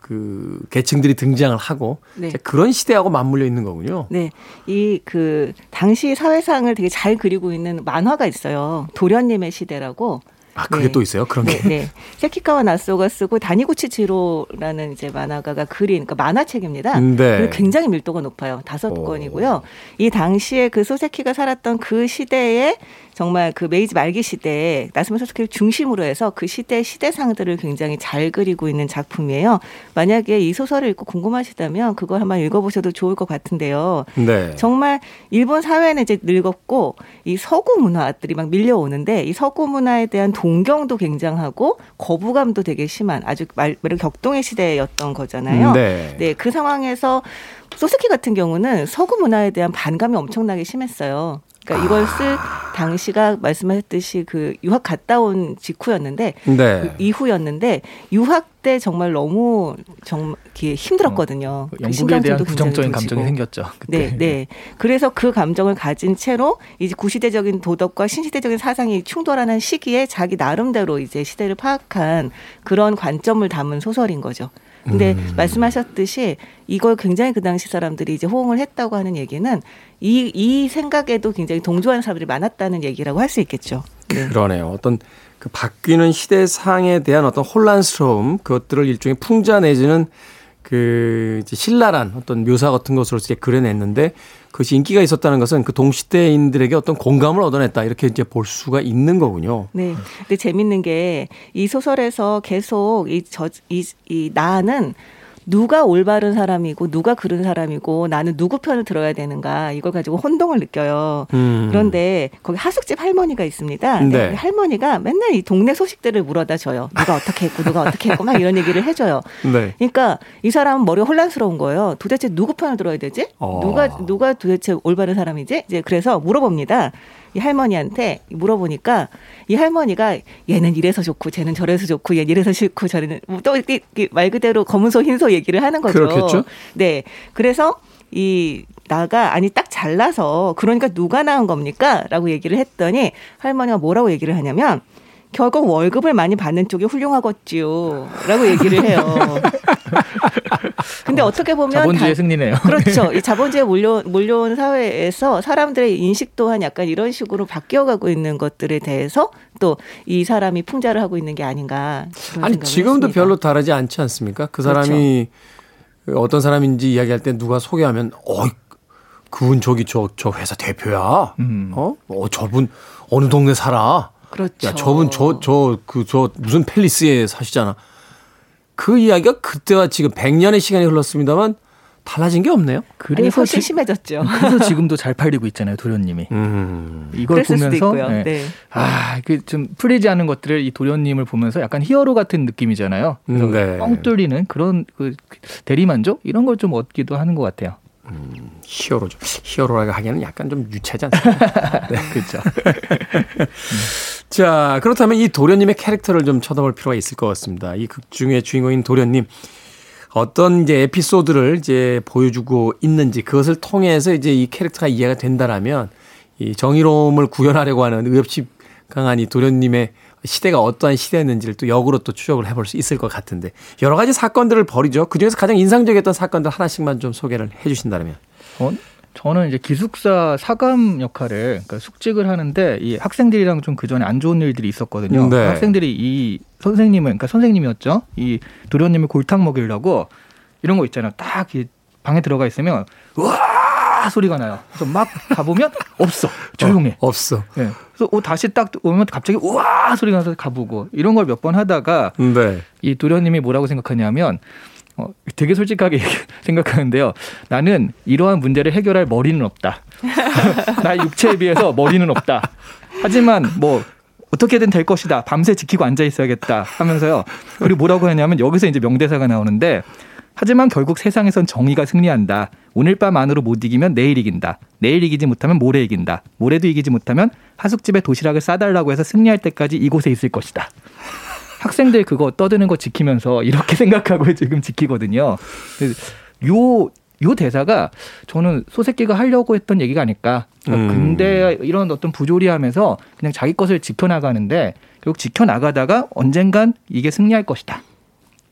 그 계층들이 등장을 하고 네. 그런 시대하고 맞물려 있는 거군요. 네, 이 그 당시 사회상을 되게 잘 그리고 있는 만화가 있어요. 도련님의 시대라고. 아, 그게 네. 또 있어요? 그런 게? 네. 세키카와 나소가 쓰고 다니구치 지로라는 이제 만화가가 그린, 그러니까 만화책입니다. 네. 굉장히 밀도가 높아요. 5권이고요. 이 당시에 그 소세키가 살았던 그 시대에 정말 그 메이지 말기 시대에 나스메 소세키를 중심으로 해서 그 시대의 시대상들을 굉장히 잘 그리고 있는 작품이에요. 만약에 이 소설을 읽고 궁금하시다면 그걸 한번 읽어보셔도 좋을 것 같은데요. 네. 정말 일본 사회는 이제 늙었고 이 서구 문화들이 막 밀려오는데 이 서구 문화에 대한 동경도 굉장하고 거부감도 되게 심한 아주 말로 격동의 시대였던 거잖아요. 네. 네, 그 상황에서 소세키 같은 경우는 서구 문화에 대한 반감이 엄청나게 심했어요. 그러니까 이걸 쓸 당시가 말씀하셨듯이 그 유학 갔다 온 직후였는데 네. 그 이후였는데 유학 때 정말 너무 힘들었거든요. 영국에 그 대한 부정적인 감정이 생겼죠. 그때. 네, 네. 그래서 그 감정을 가진 채로 이제 구시대적인 도덕과 신시대적인 사상이 충돌하는 시기에 자기 나름대로 이제 시대를 파악한 그런 관점을 담은 소설인 거죠. 근데 말씀하셨듯이 이걸 굉장히 그 당시 사람들이 이제 호응을 했다고 하는 얘기는 이 생각에도 굉장히 동조하는 사람들이 많았다는 얘기라고 할 수 있겠죠. 네. 그러네요. 어떤 그 바뀌는 시대상에 대한 어떤 혼란스러움 그것들을 일종의 풍자 내지는 그 이제 신랄한 어떤 묘사 같은 것으로 이제 그려냈는데 그것이 인기가 있었다는 것은 그 동시대인들에게 어떤 공감을 얻어냈다 이렇게 이제 볼 수가 있는 거군요. 네. 근데 재밌는 게 이 소설에서 계속 이 나는 누가 올바른 사람이고 누가 그른 사람이고 나는 누구 편을 들어야 되는가 이걸 가지고 혼동을 느껴요. 그런데 거기 하숙집 할머니가 있습니다. 네. 네. 할머니가 맨날 이 동네 소식들을 물어다 줘요. 누가 어떻게 했고 누가 어떻게 했고 막 이런 얘기를 해줘요. 네. 그러니까 이 사람은 머리가 혼란스러운 거예요. 도대체 누구 편을 들어야 되지? 누가 도대체 올바른 사람이지? 이제 그래서 물어봅니다. 이 할머니한테 물어보니까 이 할머니가 얘는 이래서 좋고 쟤는 저래서 좋고 얘는 이래서 싫고 저래는 또 말 그대로 검은소 흰소 얘기를 하는 거죠. 그렇겠죠. 네. 그래서 이 나가 아니 딱 잘라서 그러니까 누가 나은 겁니까? 라고 얘기를 했더니 할머니가 뭐라고 얘기를 하냐면 결국 월급을 많이 받는 쪽이 훌륭하겠지요. 라고 얘기를 해요. 근데 어떻게 보면. 자본주의 승리네요. 그렇죠. 이 자본주의에 몰려온 사회에서 사람들의 인식 또한 약간 이런 식으로 바뀌어가고 있는 것들에 대해서 또 이 사람이 풍자를 하고 있는 게 아닌가. 아니, 지금도 했습니다. 별로 다르지 않지 않습니까? 그 사람이 그렇죠. 어떤 사람인지 이야기할 때 누가 소개하면, 그분 저기 저 회사 대표야. 저분 어느 동네 살아. 그렇죠. 야, 저분 저 무슨 팰리스에 사시잖아. 그 이야기가 그때와 지금 100년의 시간이 흘렀습니다만 달라진 게 없네요. 그래서 훨씬 심해졌죠. 그래서 지금도 잘 팔리고 있잖아요, 도련님이. 이걸 보면서 네. 네. 그 좀 풀리지 않은 것들을 이 도련님을 보면서 약간 히어로 같은 느낌이잖아요. 그래서 네. 뻥 뚫리는 그런 그 대리만족 이런 걸 좀 얻기도 하는 것 같아요. 히어로죠. 히어로라고 하기에는 약간 좀 유치하지 않습니까? 네. 그렇죠. 자, 그렇다면 이 도련님의 캐릭터를 좀 쳐다볼 필요가 있을 것 같습니다. 이 극 중의 주인공인 도련님 어떤 이제 에피소드를 이제 보여주고 있는지 그것을 통해서 이제 이 캐릭터가 이해가 된다라면 이 정의로움을 구현하려고 하는 의협심 강한 이 도련님의 시대가 어떠한 시대였는지를 또 역으로 또 추적을 해볼 수 있을 것 같은데 여러 가지 사건들을 벌이죠. 그중에서 가장 인상적이었던 사건들 하나씩만 좀 소개를 해주신다면. 저는 이제 기숙사 사감 역할을 그러니까 숙직을 하는데 이 학생들이랑 좀 그 전에 안 좋은 일들이 있었거든요. 네. 학생들이 이 선생님을 그러니까 선생님이었죠. 이 도련님을 골탕 먹이려고 이런 거 있잖아요. 딱 방에 들어가 있으면 와 소리가 나요. 그래서 막 가보면 없어. 조용해. 없어. 네. 그래서 다시 딱 오면 갑자기 우와 소리가 나서 가보고 이런 걸 몇 번 하다가 네. 이 도련님이 뭐라고 생각하냐면 되게 솔직하게 생각하는데요. 나는 이러한 문제를 해결할 머리는 없다. 나의 육체에 비해서 머리는 없다. 하지만 뭐 어떻게든 될 것이다. 밤새 지키고 앉아 있어야겠다 하면서요. 그리고 뭐라고 하냐면 여기서 이제 명대사가 나오는데 하지만 결국 세상에선 정의가 승리한다. 오늘 밤 안으로 못 이기면 내일 이긴다. 내일 이기지 못하면 모레 이긴다. 모레도 이기지 못하면 하숙집에 도시락을 싸달라고 해서 승리할 때까지 이곳에 있을 것이다. 학생들 그거 떠드는 거 지키면서 이렇게 생각하고 지금 지키거든요. 요 대사가 저는 소세끼가 하려고 했던 얘기가 아닐까. 그러니까 근데 이런 어떤 부조리하면서 그냥 자기 것을 지켜나가는데 결국 지켜나가다가 언젠간 이게 승리할 것이다.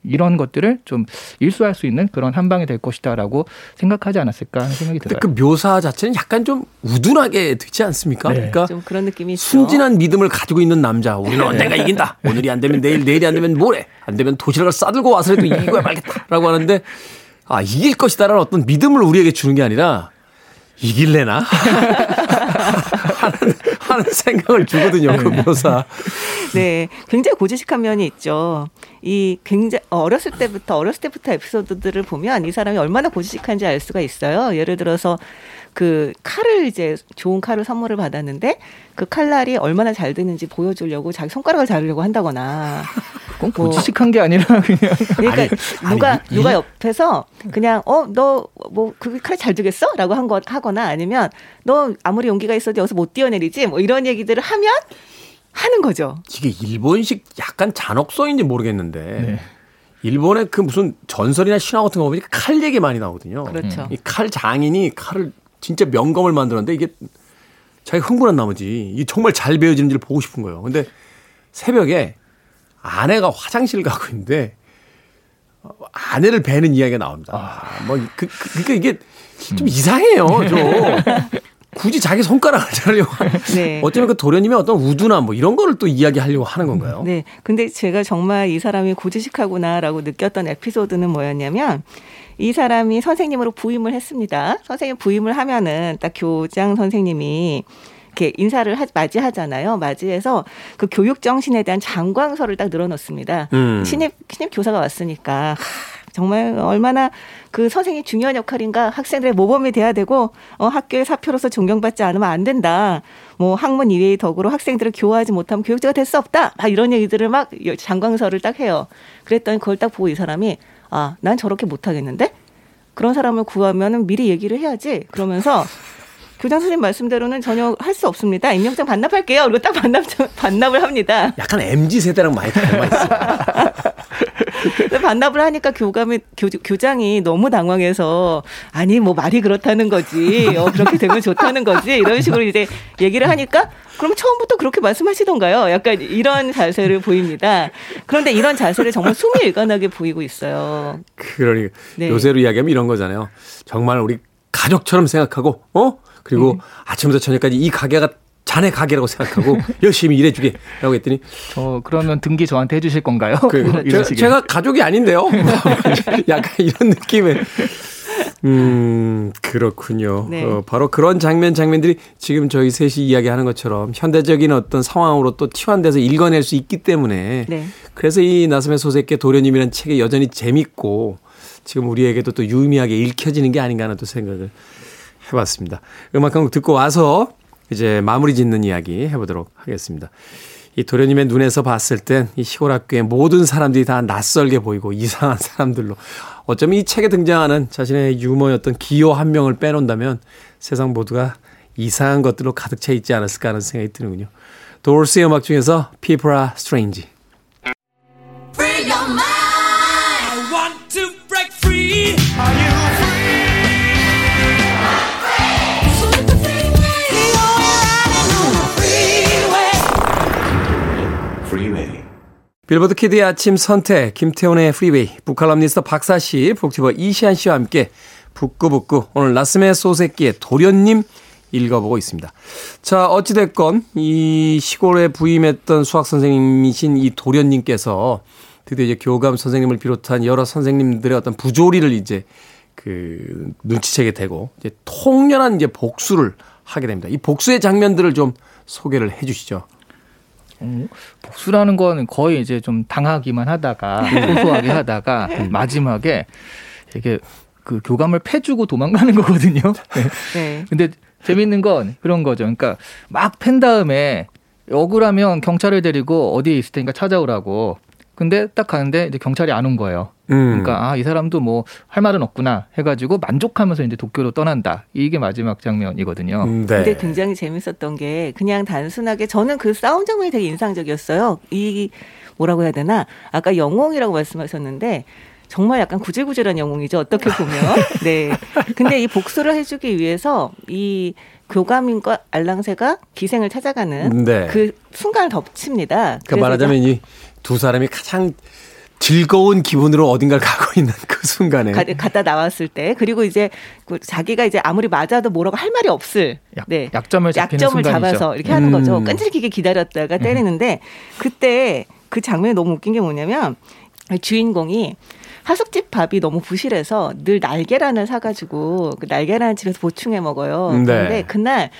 이런 것들을 좀 일소할 수 있는 그런 한방이 될 것이다라고 생각하지 않았을까 하는 생각이 들어요. 근데 그 묘사 자체는 약간 좀 우둔하게 되지 않습니까? 네. 그러니까 좀 그런 느낌이 있죠. 순진한 믿음을 가지고 있는 남자. 우리는 언젠가 이긴다. 오늘이 안 되면 내일, 내일이 안 되면 모레. 안 되면 도시락을 싸들고 와서라도 이겨야 말겠다라고 하는데 이길 것이다라는 어떤 믿음을 우리에게 주는 게 아니라 이길래나? 하는 생각을 주거든요, 그 묘사. 네, 굉장히 고지식한 면이 있죠. 이 굉장히 어렸을 때부터 에피소드들을 보면 이 사람이 얼마나 고지식한지 알 수가 있어요. 예를 들어서 그 칼을 이제 좋은 칼을 선물을 받았는데 그 칼날이 얼마나 잘 드는지 보여주려고 자기 손가락을 자르려고 한다거나. 그건 고지식한 게 아니라 그냥. 그러니까 아니, 누가 옆에서 그냥 너 뭐 그 칼 잘 드겠어? 라고 한 거 하거나 아니면 너 아무리 용기가 있어도 여기서 못 뛰어내리지 뭐 이런 얘기들을 하면 하는 거죠. 이게 일본식 약간 잔혹성인지 모르겠는데. 네. 일본의 그 무슨 전설이나 신화 같은 거 보면 칼 얘기 많이 나오거든요. 그렇죠. 이 칼 장인이 칼을 진짜 명검을 만들었는데 이게 자기가 흥분한 나머지 이게 정말 잘 베어지는지를 보고 싶은 거예요. 근데 새벽에 아내가 화장실 가고 있는데 아내를 베는 이야기가 나옵니다. 뭐 그러니까 이게 좀 이상해요. 좀. 굳이 자기 손가락을 자르려고 네. 어쩌면 그 도련님의 어떤 우두나 뭐 이런 거를 또 이야기하려고 하는 건가요? 네. 근데 제가 정말 이 사람이 고지식하구나라고 느꼈던 에피소드는 뭐였냐면 이 사람이 선생님으로 부임을 했습니다. 선생님 부임을 하면은 딱 교장 선생님이 이렇게 인사를 맞이하잖아요. 맞이해서 그 교육 정신에 대한 장광설을 딱 늘어놓습니다. 신입 교사가 왔으니까 정말 얼마나 그 선생님이 중요한 역할인가 학생들의 모범이 돼야 되고 학교의 사표로서 존경받지 않으면 안 된다. 뭐 학문 이외의 덕으로 학생들을 교화하지 못하면 교육자가 될 수 없다. 막 이런 얘기들을 막 장광설을 딱 해요. 그랬더니 그걸 딱 보고 이 사람이 아, 난 저렇게 못하겠는데? 그런 사람을 구하면 미리 얘기를 해야지. 그러면서 교장 선생님 말씀대로는 전혀 할 수 없습니다. 임명장 반납할게요. 그리고 딱 반납을 합니다. 약간 MZ 세대랑 많이 닮아있어요. 반납을 하니까 교장이 너무 당황해서 아니 뭐 말이 그렇다는 거지. 그렇게 되면 좋다는 거지. 이런 식으로 이제 얘기를 하니까 그럼 처음부터 그렇게 말씀하시던가요? 약간 이런 자세를 보입니다. 그런데 이런 자세를 정말 숨이 일관하게 보이고 있어요. 그러니까 네. 요새로 이야기하면 이런 거잖아요. 정말 우리 가족처럼 생각하고 그리고 아침부터 저녁까지 이 가게가 자네 가게라고 생각하고 열심히 일해주게 라고 했더니 그러면 등기 저한테 해주실 건가요? 제가 가족이 아닌데요? 약간 이런 느낌의 그렇군요. 네. 바로 그런 장면들이 지금 저희 셋이 이야기하는 것처럼 현대적인 어떤 상황으로 또 치환돼서 읽어낼 수 있기 때문에 네. 그래서 이 나스메 소세키 도련님이라는 책이 여전히 재밌고 지금 우리에게도 또 유의미하게 읽혀지는 게 아닌가 하는 또 생각을 해봤습니다. 음악 한 곡 듣고 와서 이제 마무리 짓는 이야기 해보도록 하겠습니다. 이 도련님의 눈에서 봤을 땐 이 시골 학교의 모든 사람들이 다 낯설게 보이고 이상한 사람들로 어쩌면 이 책에 등장하는 자신의 유머였던 기호 한 명을 빼놓는다면 세상 모두가 이상한 것들로 가득 차 있지 않았을까 하는 생각이 드는군요. 도울스의 음악 중에서 People Are Strange. 빌보드 키드의 아침 선택, 김태훈의 프리웨이, 북칼럼니스트 박사 씨, 북튜버 이시안 씨와 함께 북구북구 오늘 나스메 소세키의 도련님 읽어보고 있습니다. 자, 어찌됐건 이 시골에 부임했던 수학 선생님이신 이 도련님께서 드디어 이제 교감 선생님을 비롯한 여러 선생님들의 어떤 부조리를 이제 그 눈치채게 되고 이제 통렬한 이제 복수를 하게 됩니다. 이 복수의 장면들을 좀 소개를 해 주시죠. 복수라는 건 거의 이제 좀 당하기만 하다가 소소하게 하다가 마지막에 이게 그 교감을 패주고 도망가는 거거든요. 네. 근데 재밌는 건 그런 거죠. 그러니까 막 팬 다음에 억울하면 경찰을 데리고 어디에 있을 테니까 찾아오라고. 근데 딱 가는데 이제 경찰이 안 온 거예요. 그러니까 아, 이 사람도 뭐 할 말은 없구나 해가지고 만족하면서 이제 도쿄로 떠난다. 이게 마지막 장면이거든요. 네. 근데 굉장히 재밌었던 게 그냥 단순하게 저는 그 싸움 장면이 되게 인상적이었어요. 이 뭐라고 해야 되나? 아까 영웅이라고 말씀하셨는데 정말 약간 구질구질한 영웅이죠. 어떻게 보면. 네. 근데 이 복수를 해주기 위해서 이 교감인과 알랑새가 기생을 찾아가는 네. 그 순간을 덮칩니다. 그러니까 말하자면 이 두 사람이 가장 즐거운 기분으로 어딘가를 가고 있는 그 순간에 갔다 나왔을 때 그리고 이제 자기가 이제 아무리 맞아도 뭐라고 할 말이 없을 네. 약점을 잡아서 이렇게 하는 거죠. 끈질기게 기다렸다가 때리는데 그때 그 장면이 너무 웃긴 게 뭐냐면 주인공이 하숙집 밥이 너무 부실해서 늘 날계란을 사가지고 그 날계란 집에서 보충해 먹어요. 그런데 네. 그날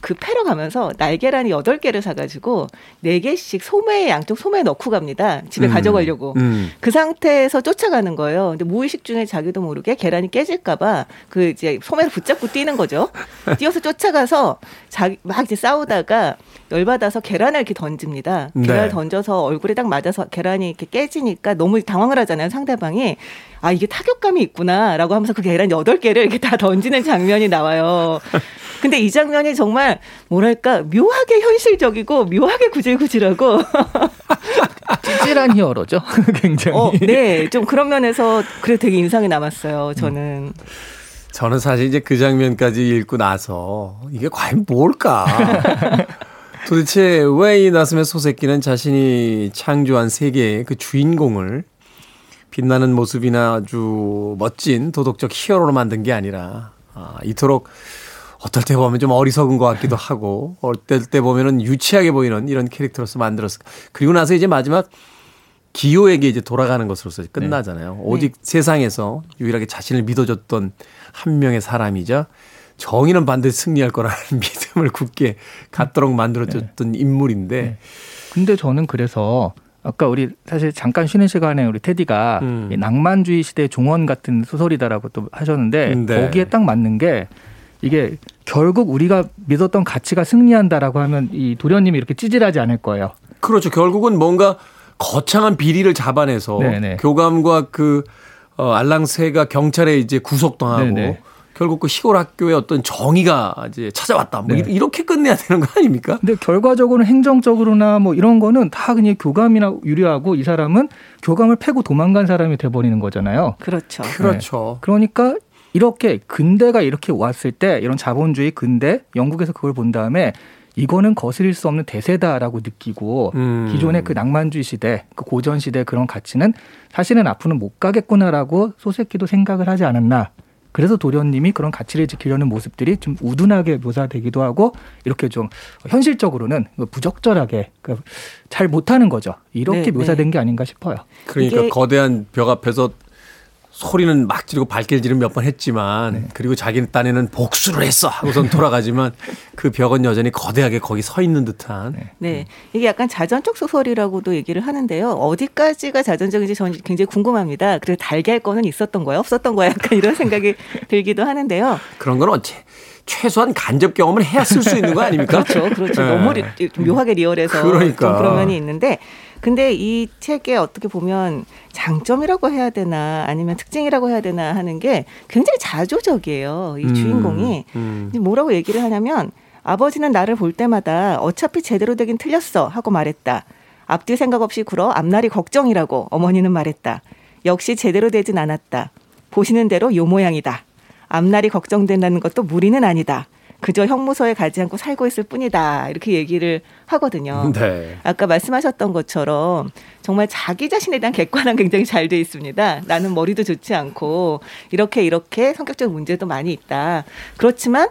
그 패러 가면서 날계란이 8개를 사가지고 4개씩 소매에 양쪽 소매에 넣고 갑니다. 집에 가져가려고. 그 상태에서 쫓아가는 거예요. 근데 무의식 중에 자기도 모르게 계란이 깨질까봐 그 이제 소매를 붙잡고 뛰는 거죠. 뛰어서 쫓아가서 자기 막 이제 싸우다가 열받아서 계란을 이렇게 던집니다. 계란을 던져서 얼굴에 딱 맞아서 계란이 이렇게 깨지니까 너무 당황을 하잖아요. 상대방이. 아, 이게 타격감이 있구나라고 하면서 그 계란 8개를 이렇게 다 던지는 장면이 나와요. 근데 이 장면이 정말 뭐랄까 묘하게 현실적이고 묘하게 구질구질하고 찌질한 히어로죠. 굉장히. 네, 좀 그런 면에서 그래 되게 인상이 남았어요. 저는. 저는 사실 이제 그 장면까지 읽고 나서 이게 과연 뭘까? 도대체 왜 이 나스메 소세키는 자신이 창조한 세계의 그 주인공을 빛나는 모습이나 아주 멋진 도덕적 히어로로 만든 게 아니라 이토록 어떨 때 보면 좀 어리석은 것 같기도 하고 어떨 때 보면은 유치하게 보이는 이런 캐릭터로서 만들었을까. 그리고 나서 이제 마지막 기요에게 이제 돌아가는 것으로서 끝나잖아요. 네. 오직 네. 세상에서 유일하게 자신을 믿어줬던 한 명의 사람이자 정의는 반드시 승리할 거라는 믿음을 굳게 갖도록 만들어줬던 네. 인물인데. 네. 근데 저는 그래서 아까 우리 사실 잠깐 쉬는 시간에 우리 테디가 낭만주의 시대의 종언 같은 소설이다라고 또 하셨는데 네. 거기에 딱 맞는 게 이게 결국 우리가 믿었던 가치가 승리한다라고 하면 이 도련님이 이렇게 찌질하지 않을 거예요. 그렇죠. 결국은 뭔가 거창한 비리를 잡아내서 네네. 교감과 그 알랑새가 경찰에 이제 구속당하고 네네. 결국 그 시골 학교의 어떤 정의가 이제 찾아왔다. 뭐 네. 이렇게 끝내야 되는 거 아닙니까? 근데 결과적으로는 행정적으로나 뭐 이런 거는 다 그냥 교감이나 유리하고 이 사람은 교감을 패고 도망간 사람이 돼버리는 거잖아요. 그렇죠. 그렇죠. 네. 그러니까 이렇게 근대가 이렇게 왔을 때 이런 자본주의 근대 영국에서 그걸 본 다음에 이거는 거스릴 수 없는 대세다라고 느끼고 기존의 그 낭만주의 시대, 그 고전 시대 그런 가치는 사실은 앞으로는 못 가겠구나라고 소세키도 생각을 하지 않았나. 그래서 도련님이 그런 가치를 지키려는 모습들이 좀 우둔하게 묘사되기도 하고 이렇게 좀 현실적으로는 부적절하게 그러니까 잘 못하는 거죠. 이렇게 네, 묘사된 네. 게 아닌가 싶어요. 그러니까 거대한 벽 앞에서 소리는 막 지르고 발길질은 몇 번 했지만 네. 그리고 자기 딴에는 복수를 했어 하고선 돌아가지만 그 벽은 여전히 거대하게 거기 서 있는 듯한. 네. 네. 이게 약간 자전적 소설이라고도 얘기를 하는데요. 어디까지가 자전적인지 저는 굉장히 궁금합니다. 그래서 달게 할 거는 있었던 거야 없었던 거야 약간 이런 생각이 들기도 하는데요. 그런 건 언제? 최소한 간접 경험을 해야 쓸 수 있는 거 아닙니까? 그렇죠. 그렇죠. 네. 너무 묘하게 리얼해서 그러니까. 좀 그런 면이 있는데 근데 이 책에 어떻게 보면 장점이라고 해야 되나 아니면 특징이라고 해야 되나 하는 게 굉장히 자조적이에요. 이 주인공이. 뭐라고 얘기를 하냐면 아버지는 나를 볼 때마다 어차피 제대로 되긴 틀렸어 하고 말했다. 앞뒤 생각 없이 굴어 앞날이 걱정이라고 어머니는 말했다. 역시 제대로 되진 않았다. 보시는 대로 요 모양이다. 앞날이 걱정된다는 것도 무리는 아니다. 그저 형무소에 가지 않고 살고 있을 뿐이다. 이렇게 얘기를 하거든요. 네. 아까 말씀하셨던 것처럼 정말 자기 자신에 대한 객관화가 굉장히 잘 돼 있습니다. 나는 머리도 좋지 않고 이렇게 성격적인 문제도 많이 있다. 그렇지만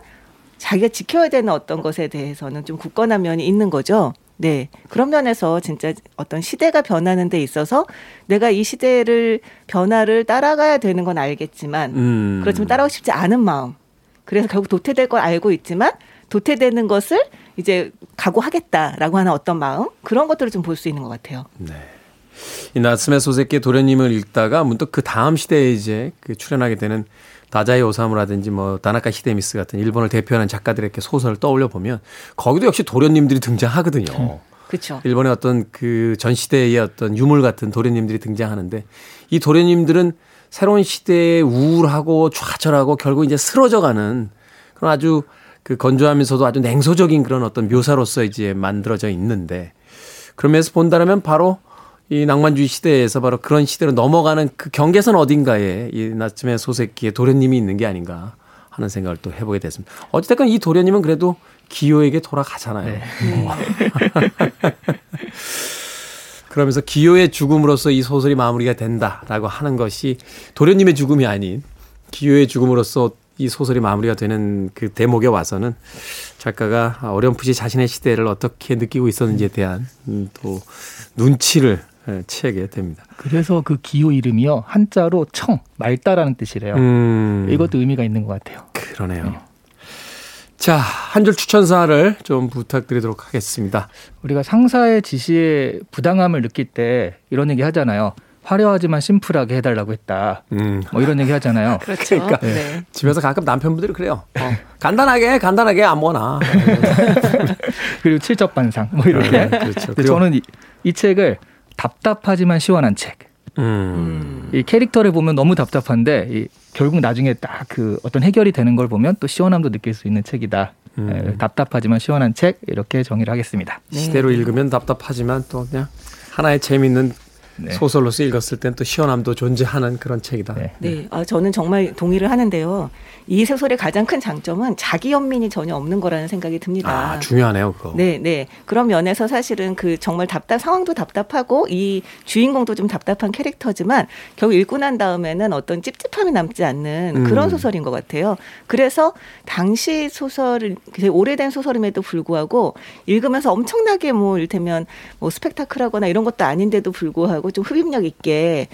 자기가 지켜야 되는 어떤 것에 대해서는 좀 굳건한 면이 있는 거죠. 네. 그런 면에서 진짜 어떤 시대가 변하는 데 있어서 내가 이 시대를 변화를 따라가야 되는 건 알겠지만 그렇지만 따라오고 싶지 않은 마음. 그래서 결국 도태될 걸 알고 있지만 도태되는 것을 이제 각오하겠다라고 하는 어떤 마음 그런 것들을 좀 볼 수 있는 것 같아요. 네. 이 나츠메 소세키 도련님을 읽다가 문득 그 다음 시대에 이제 그 출연하게 되는 다자이 오사무라든지 뭐 다나카 히데미스 같은 일본을 대표하는 작가들의 소설을 떠올려 보면 거기도 역시 도련님들이 등장하거든요. 그렇죠. 일본의 어떤 그 전 시대의 어떤 유물 같은 도련님들이 등장하는데 이 도련님들은 새로운 시대에 우울하고 좌절하고 결국 이제 쓰러져가는 그런 아주 그 건조하면서도 아주 냉소적인 그런 어떤 묘사로서 이제 만들어져 있는데 그러면서 본다면 바로 이 낭만주의 시대에서 바로 그런 시대로 넘어가는 그 경계선 어딘가에 이 나츠메 소세키의 도련님이 있는 게 아닌가 하는 생각을 또 해보게 됐습니다. 어쨌든 이 도련님은 그래도 기요에게 돌아가잖아요. 네. 그러면서 기요의 죽음으로써 이 소설이 마무리가 된다라고 하는 것이 도련님의 죽음이 아닌 기요의 죽음으로써 이 소설이 마무리가 되는 그 대목에 와서는 작가가 어렴풋이 자신의 시대를 어떻게 느끼고 있었는지에 대한 또 눈치를 채게 됩니다. 그래서 그 기요 이름이요. 한자로 청, 맑다라는 뜻이래요. 이것도 의미가 있는 것 같아요. 그러네요. 네. 자, 한 줄 추천사를 좀 부탁드리도록 하겠습니다. 우리가 상사의 지시에 부당함을 느낄 때 이런 얘기 하잖아요. 화려하지만 심플하게 해달라고 했다. 뭐 이런 얘기 하잖아요. 그렇죠. 그러니까 네. 집에서 가끔 남편분들이 그래요. 간단하게 아무거나. 그리고 칠첩반상 뭐 이렇게. 네, 그렇죠. 저는 이 책을 답답하지만 시원한 책. 이 캐릭터를 보면 너무 답답한데 결국 나중에 딱 그 어떤 해결이 되는 걸 보면 또 시원함도 느낄 수 있는 책이다. 답답하지만 시원한 책 이렇게 정의를 하겠습니다. 시대로 읽으면 답답하지만 또 그냥 하나의 재미있는 네. 소설로서 읽었을 땐 또 시원함도 존재하는 그런 책이다. 네, 네. 아, 저는 정말 동의를 하는데요. 이 소설의 가장 큰 장점은 자기 연민이 전혀 없는 거라는 생각이 듭니다. 아, 중요하네요, 그거. 네, 네. 그런 면에서 사실은 그 정말 상황도 답답하고 이 주인공도 좀 답답한 캐릭터지만 결국 읽고 난 다음에는 어떤 찝찝함이 남지 않는 그런 소설인 것 같아요. 그래서 당시 소설을 오래된 소설임에도 불구하고 읽으면서 엄청나게 뭐 이를테면 뭐 스펙타클하거나 이런 것도 아닌데도 불구하고 좀 흡입력 있게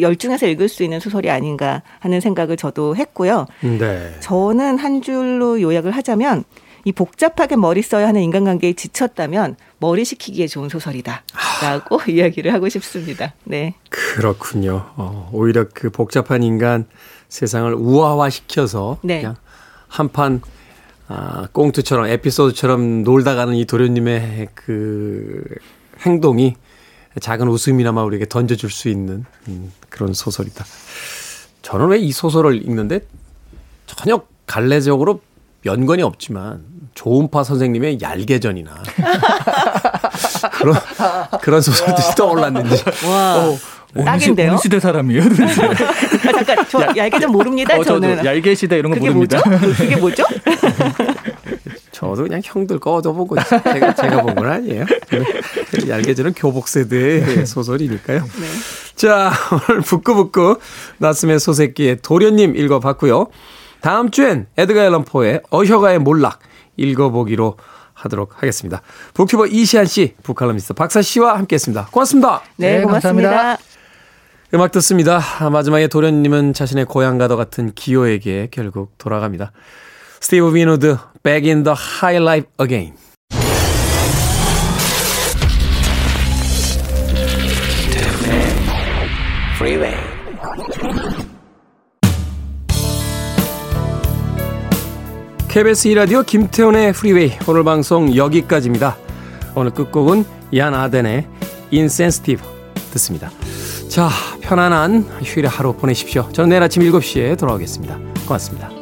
열중해서 읽을 수 있는 소설이 아닌가 하는 생각을 저도 했고요. 네. 저는 한 줄로 요약을 하자면 이 복잡하게 머리 써야 하는 인간관계에 지쳤다면 머리 식히기에 좋은 소설이다라고 이야기를 하고 싶습니다. 네. 그렇군요. 오히려 그 복잡한 인간 세상을 우아화시켜서 네. 그냥 한판 꽁트처럼 에피소드처럼 놀다 가는 이 도련님의 그 행동이 작은 웃음이나마 우리에게 던져줄 수 있는 그런 소설이다. 저는 왜 이 소설을 읽는데 전혀 갈래적으로 연관이 없지만 조은파 선생님의 얄개전이나 그런 소설들이 떠올랐는지. 와. 딱인데요. 어느 시대 사람이에요? 아, 잠깐, 저 얄개전 모릅니다. 저는 얄개시대 이런 거 모릅니다. 그게 뭐죠? 저도 그냥 형들 꺼져보고 제가 본 건 아니에요. 얄개전은 교복세대의 소설이니까요. 네. 자, 오늘 북구북구 나스메 소세끼의 도련님 읽어봤고요. 다음 주엔 에드가 앨런 포의 어셔가의 몰락 읽어보기로 하도록 하겠습니다. 북튜버 이시안 씨, 북칼럼니스트 박사 씨와 함께했습니다. 고맙습니다. 네, 고맙습니다. 감사합니다. 음악 듣습니다. 마지막에 도련님은 자신의 고향과도 같은 기호에게 결국 돌아갑니다. 스티브 위노드, Back in the High Life Again. Freeway. KBS 2라디오 김태훈의 Freeway. 오늘 방송 여기까지입니다. 오늘 끝곡은 얀 아덴의 Incentive 듣습니다. 자, 편안한 휴일의 하루 보내십시오. 저는 내일 아침 7시에 돌아오겠습니다. 고맙습니다.